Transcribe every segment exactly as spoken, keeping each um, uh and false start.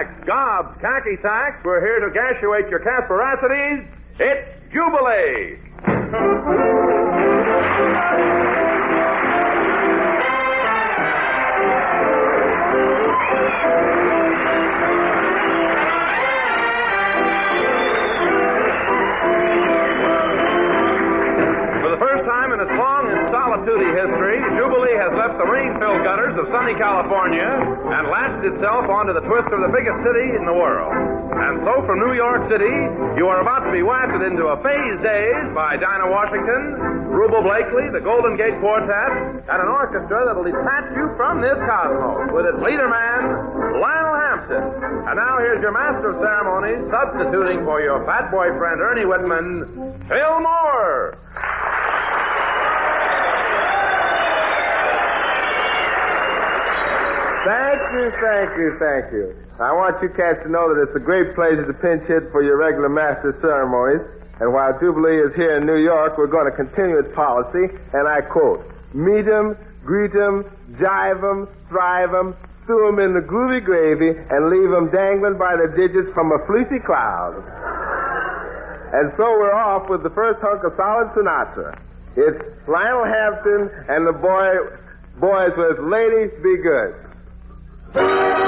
sacks, gobs, khaki sacks, we're here to gashuate your Casperacities. It's Jubilee! In its long and solitude history, Jubilee has left the rain-filled gutters of sunny California and latched itself onto the twist of the biggest city in the world. And so from New York City, you are about to be wafted into a phase days by Dinah Washington, Rubel Blakely, the Golden Gate Quartet, and an orchestra that will detach you from this cosmos with its leader man, Lionel Hampton. And now here's your master of ceremonies, substituting for your fat boyfriend, Ernie Whitman, Phil Moore. Thank you, thank you, thank you. I want you cats to know that it's a great pleasure to pinch hit for your regular master ceremonies. And while Jubilee is here in New York, we're going to continue its policy. And I quote, meet 'em, greet 'em, jive 'em, thrive 'em, stew 'em in the groovy gravy, and leave 'em dangling by the digits from a fleecy cloud. And so we're off with the first hunk of solid Sinatra. It's Lionel Hampton and the boy, boys with Ladies Be Good. Thank you.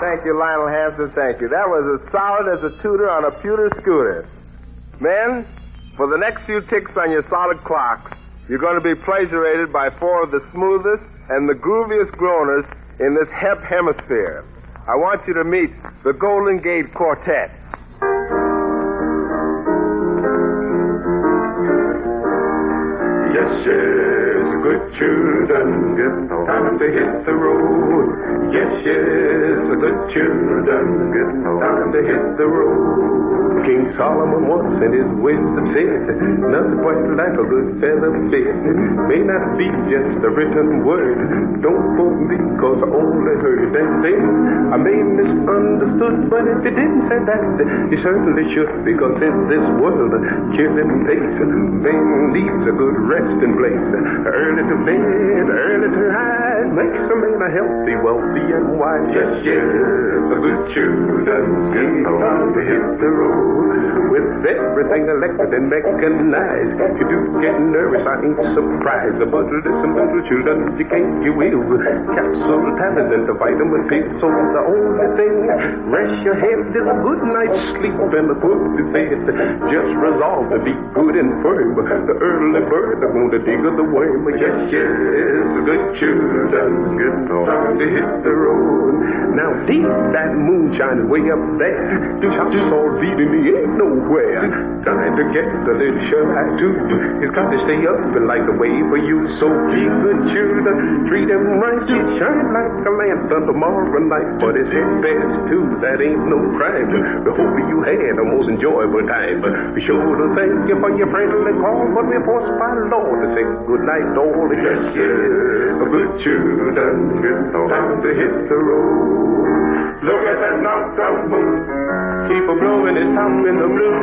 Thank you, Lionel Hampton. Thank you. That was as solid as a tutor on a pewter scooter. Men, for the next few ticks on your solid clocks, you're going to be plagiarized by four of the smoothest and the grooviest groaners in this hep hemisphere. I want you to meet the Golden Gate Quartet. Yes, yes, good children, it's time to hit the road. Yes, yes, the good children, it's time to hit the road. King Solomon once in his wisdom said, nothing quite like a good feather bed. May not be just a written word, don't quote me, cause I only heard that said. I may misunderstood, but if you didn't say that, you certainly should, because in this world, children face, man needs a good resting place. Early to bed, early to rise, makes a man a healthy, wealthy, and wise. Yes, yes, the good children, it's time to hit the road. With everything elected and mechanized, if you do get nervous, I ain't surprised. But listen, little children, you can't, you will. Capsule talent and the vitamin P, so the only thing, rest your head is a good night's sleep. And the book says, just resolve to be good and firm. The early bird won't dig of the worm. Yes, yes, the good children, it's time to hit the road. Now deep that moonshine way up there, just all deep in the air, nowhere. Trying to get the little shirt I do, it's got to stay up and light the way for you. So be good children, treat them right, you shine like a lamp on tomorrow night. But it's hit best too, that ain't no crime. The hope you had a most enjoyable time. Be sure to thank you for your friendly call, but we're forced by law to say good night to all the yes, yes, good children, it's time to hit the road. Look at that knocked-out moon, keep a blowing his tongue in the blue.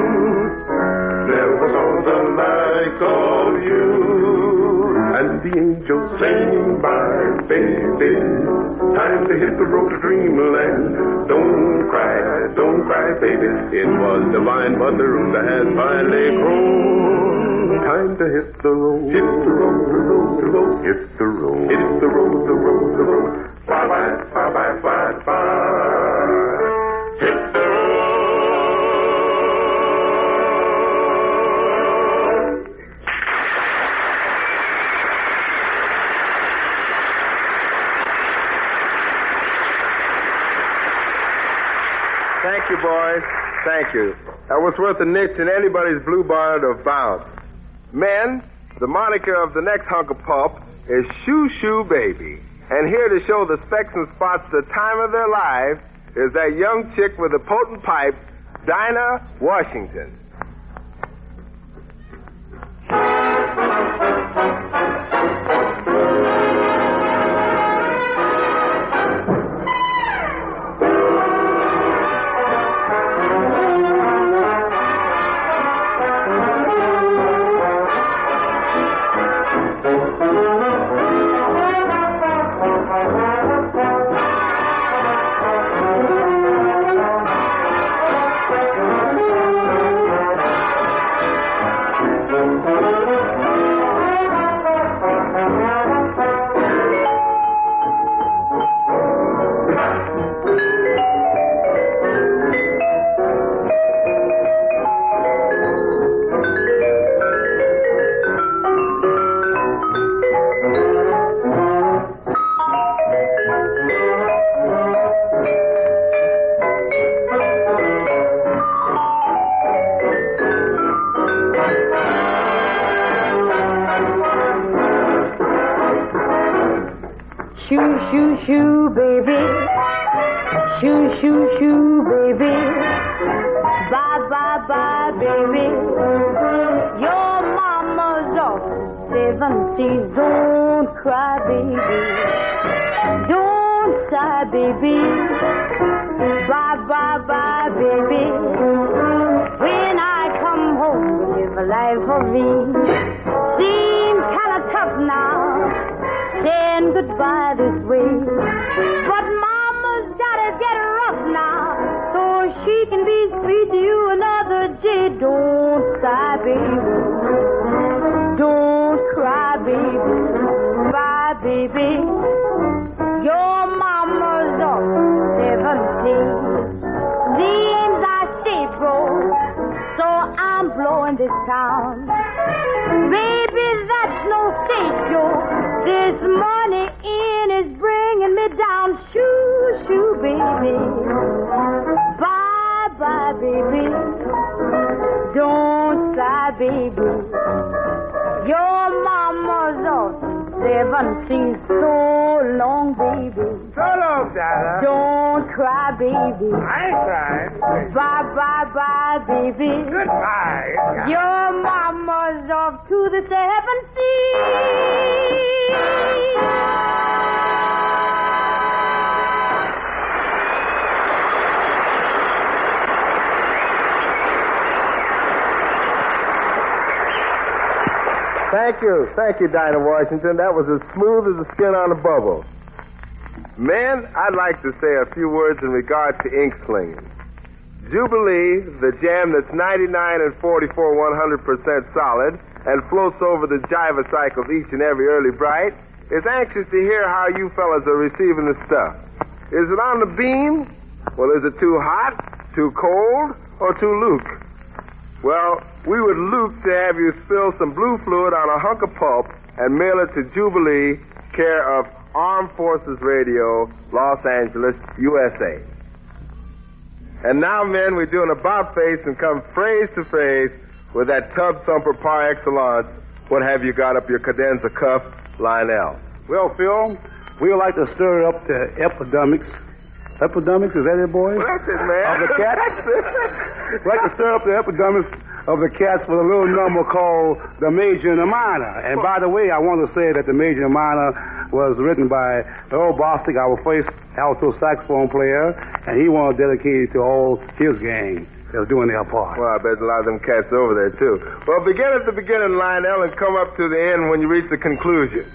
Never saw the like of you. And the angels sing by, baby, time to hit the road to dreamland. Don't cry, don't cry, baby, it was divine mother who had finally grown. Time to hit the road, hit the road, the road, the road, hit the road, hit the road, the road, the road. Bye bye, bye bye, bye bye. Thank you, boys. Thank you. That was worth a niche in anybody's blue bonnet of bounce. Men, the moniker of the next hunk of pulp is Shoo Shoo Baby. And here to show the specs and spots the time of their lives is that young chick with a potent pipe, Dinah Washington. Shoo shoo baby, shoo shoo shoo baby, bye bye bye baby, your mama's off seventeen, don't cry baby, don't sigh baby, bye bye bye baby, when I come home live a life for me, seems kinda tough now, saying goodbye this way. But mama's gotta get her up now, so she can be sweet to you another day. Don't sigh, baby. Don't cry, baby. Bye, baby. Your mama's off seventeen. Seems I stay broke, so I'm blowing this town. Baby, that's no safe joke. This money in is bringing me down. Shoo, shoo, baby. Bye, bye, baby. Don't sigh, baby. Your mama's off seventeen, so long, baby. So long, Dada. Don't cry, baby. I ain't crying. Bye, bye, bye, baby. Goodbye. Your mama's off to the seven seas. Thank you. Thank you, Dinah Washington. That was as smooth as the skin on a bubble. Man, I'd like to say a few words in regard to ink slinging. Jubilee, the jam that's ninety-nine and forty-four one hundred percent solid and floats over the jiva cycle each and every early bright, is anxious to hear how you fellas are receiving the stuff. Is it on the beam? Well, is it too hot, too cold, or too luke? Well, we would luke to have you spill some blue fluid on a hunk of pulp and mail it to Jubilee, care of Armed Forces Radio, Los Angeles, U S A. And now, men, we're doing about face and come phrase to phrase with that tub thumper par excellence. What have you got up your cadenza cuff, Lionel? Well, Phil, we would like to stir up the epidemics. Epidemics, is that it, boys? Well, that's it, man. Of the cats? We'd like to stir up the epidemics of the cats with a little number called The Major and the Minor. And by the way, I want to say that The Major and the Minor was written by Earl Bostic, our first alto saxophone player, and he wanted to dedicate it to all his gang. They're doing their part. Well, I bet a lot of them cats over there, too. Well, begin at the beginning, Lionel, and come up to the end when you reach the conclusion.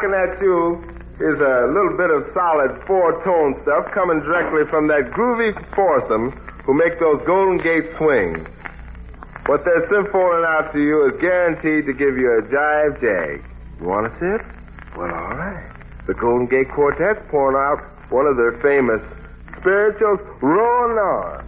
rocking at you is a little bit of solid four-tone stuff coming directly from that groovy foursome who make those Golden Gate swings. What they're symphoning out to you is guaranteed to give you a jive jag. You want to sip? Well, all right. The Golden Gate Quartet's pouring out one of their famous spirituals, Rolling On.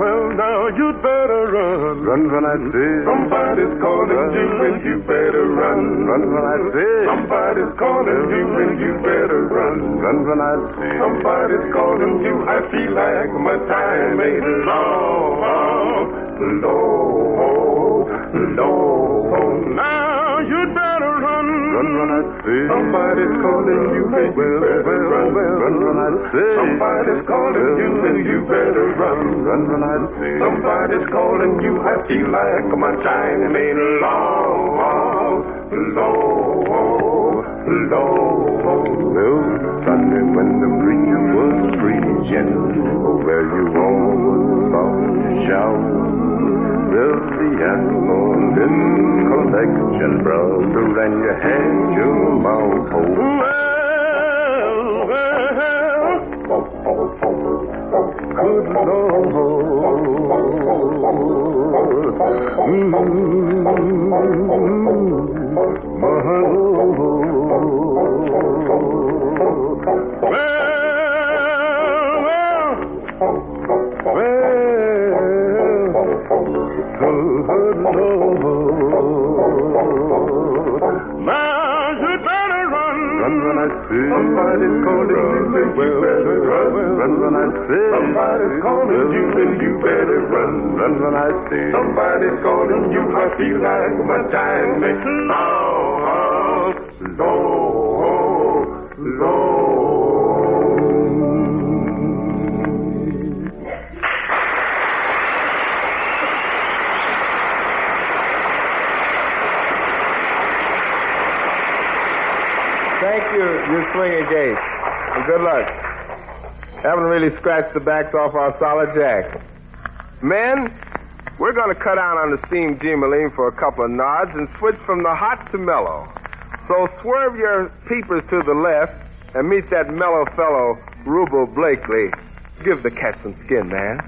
Well, now you'd better run. Run when I say. Somebody's calling you and you better run. Run when I say. Somebody's calling you and you better run. Run when I say. Somebody's calling you. I feel like my time ain't long. Long, long. Now you'd better run. Run when I say. Somebody's calling you and you better run. Run when I say. Somebody's calling you and you better run. Run when I say. Somebody's calling you. I feel like my time ain't long, long, long. Well, Sunday when the breeze was pretty gentle, where you all was soft and shout. Well, the morning collection brought around your hand, your mouth hold. Well, well, good Lord. Somebody's calling you, and you better run. Run when I say. Somebody's calling you, and you better run. Run when I say. Somebody's calling you. I feel like my time is long, long, long. Thank you. You're swinging gates. Well, good luck. Haven't really scratched the backs off our solid jack. Men, we're going to cut out on the steamed Jubilee for a couple of nods and switch from the hot to mellow. So swerve your peepers to the left and meet that mellow fellow, Rubel Blakely. Give the cat some skin, man.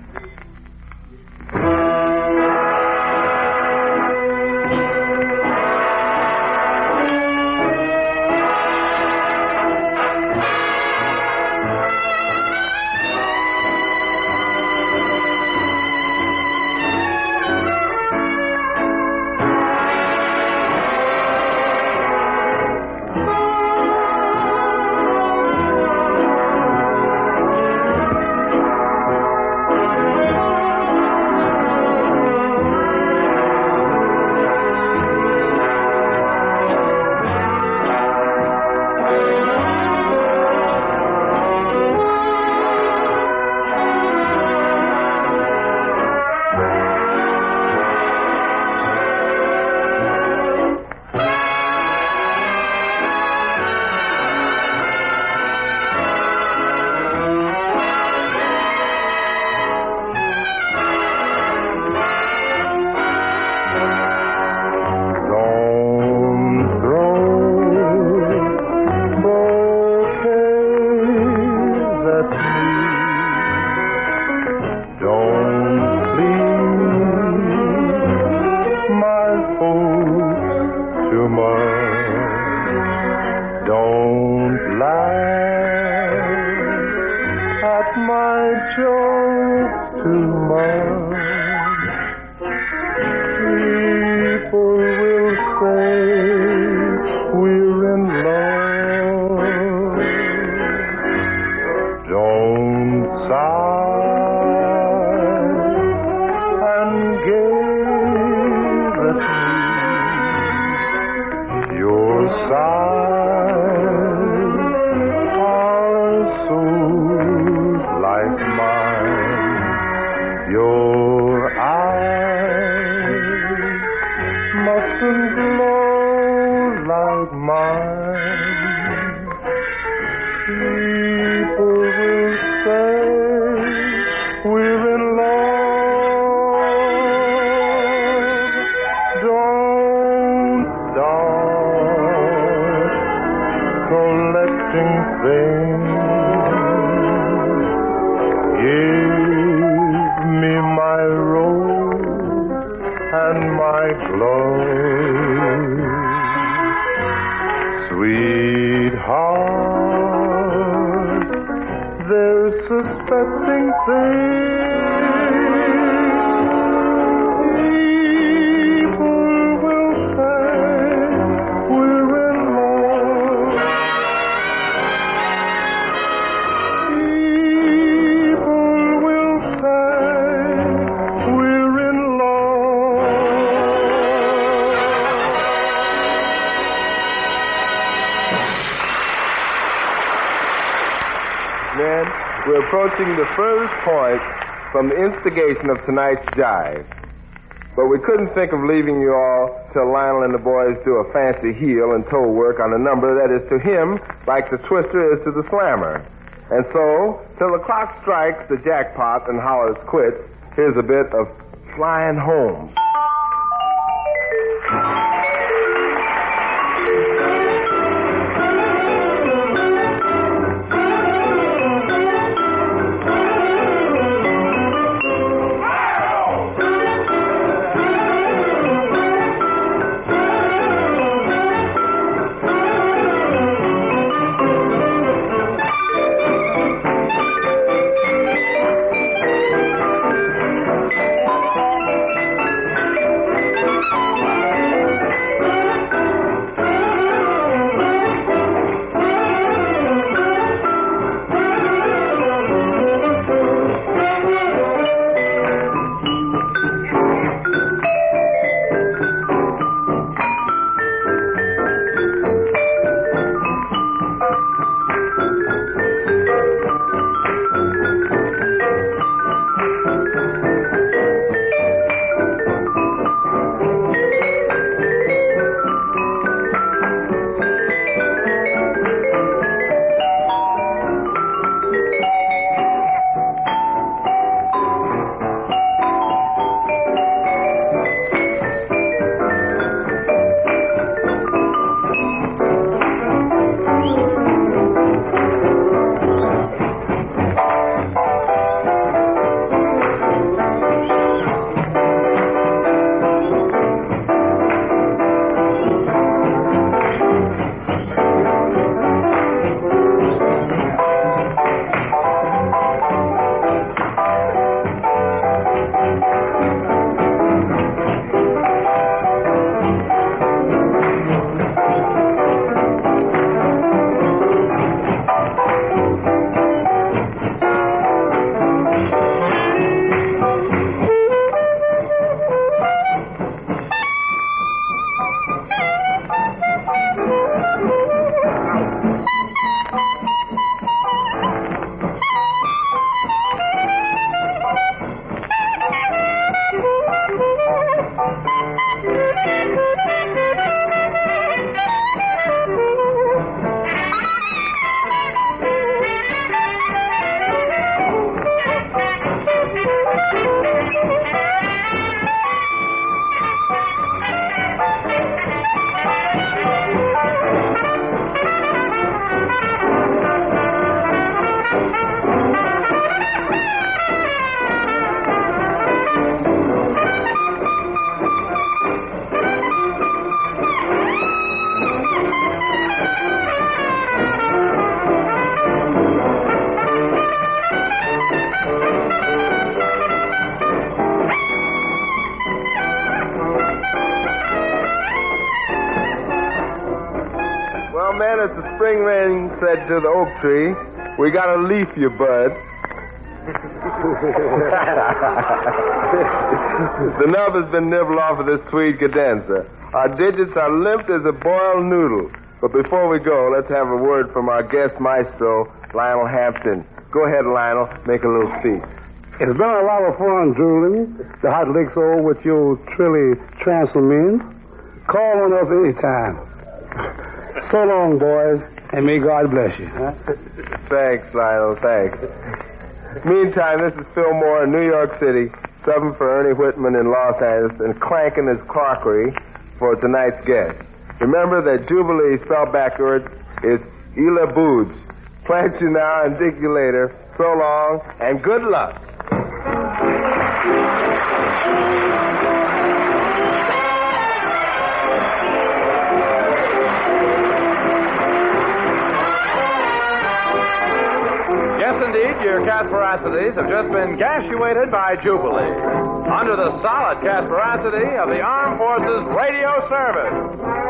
Mine, people will say they're suspecting things. People will say we're in love. People will say we're in love. Man. We're approaching the furthest point from the instigation of tonight's jive. But we couldn't think of leaving you all till Lionel and the boys do a fancy heel and toe work on a number that is to him like the twister is to the slammer. And so, till the clock strikes the jackpot and hollers quits, here's a bit of Flying Home. Said to the oak tree, we got to leaf you, bud. The nub has been nibbled off of this Tweed cadenza. Our digits are limp as a boiled noodle. But before we go, let's have a word from our guest maestro, Lionel Hampton. Go ahead, Lionel, make a little speech. It's been a lot of fun, Julie. The hot licks all with your trilly transom in. Call on us anytime. So long, boys. And may God bless you. Huh? Thanks, Lionel, thanks. Meantime, this is Phil Moore in New York City, subbing for Ernie Whitman in Los Angeles, and clanking his crockery for tonight's guest. Remember that Jubilee, spelled backwards, is Ela Booge. Plant you now and dig you later. So long, and good luck. indeed, your Casperacities have just been gashuated by Jubilee, under the solid Casperacity of the Armed Forces Radio Service.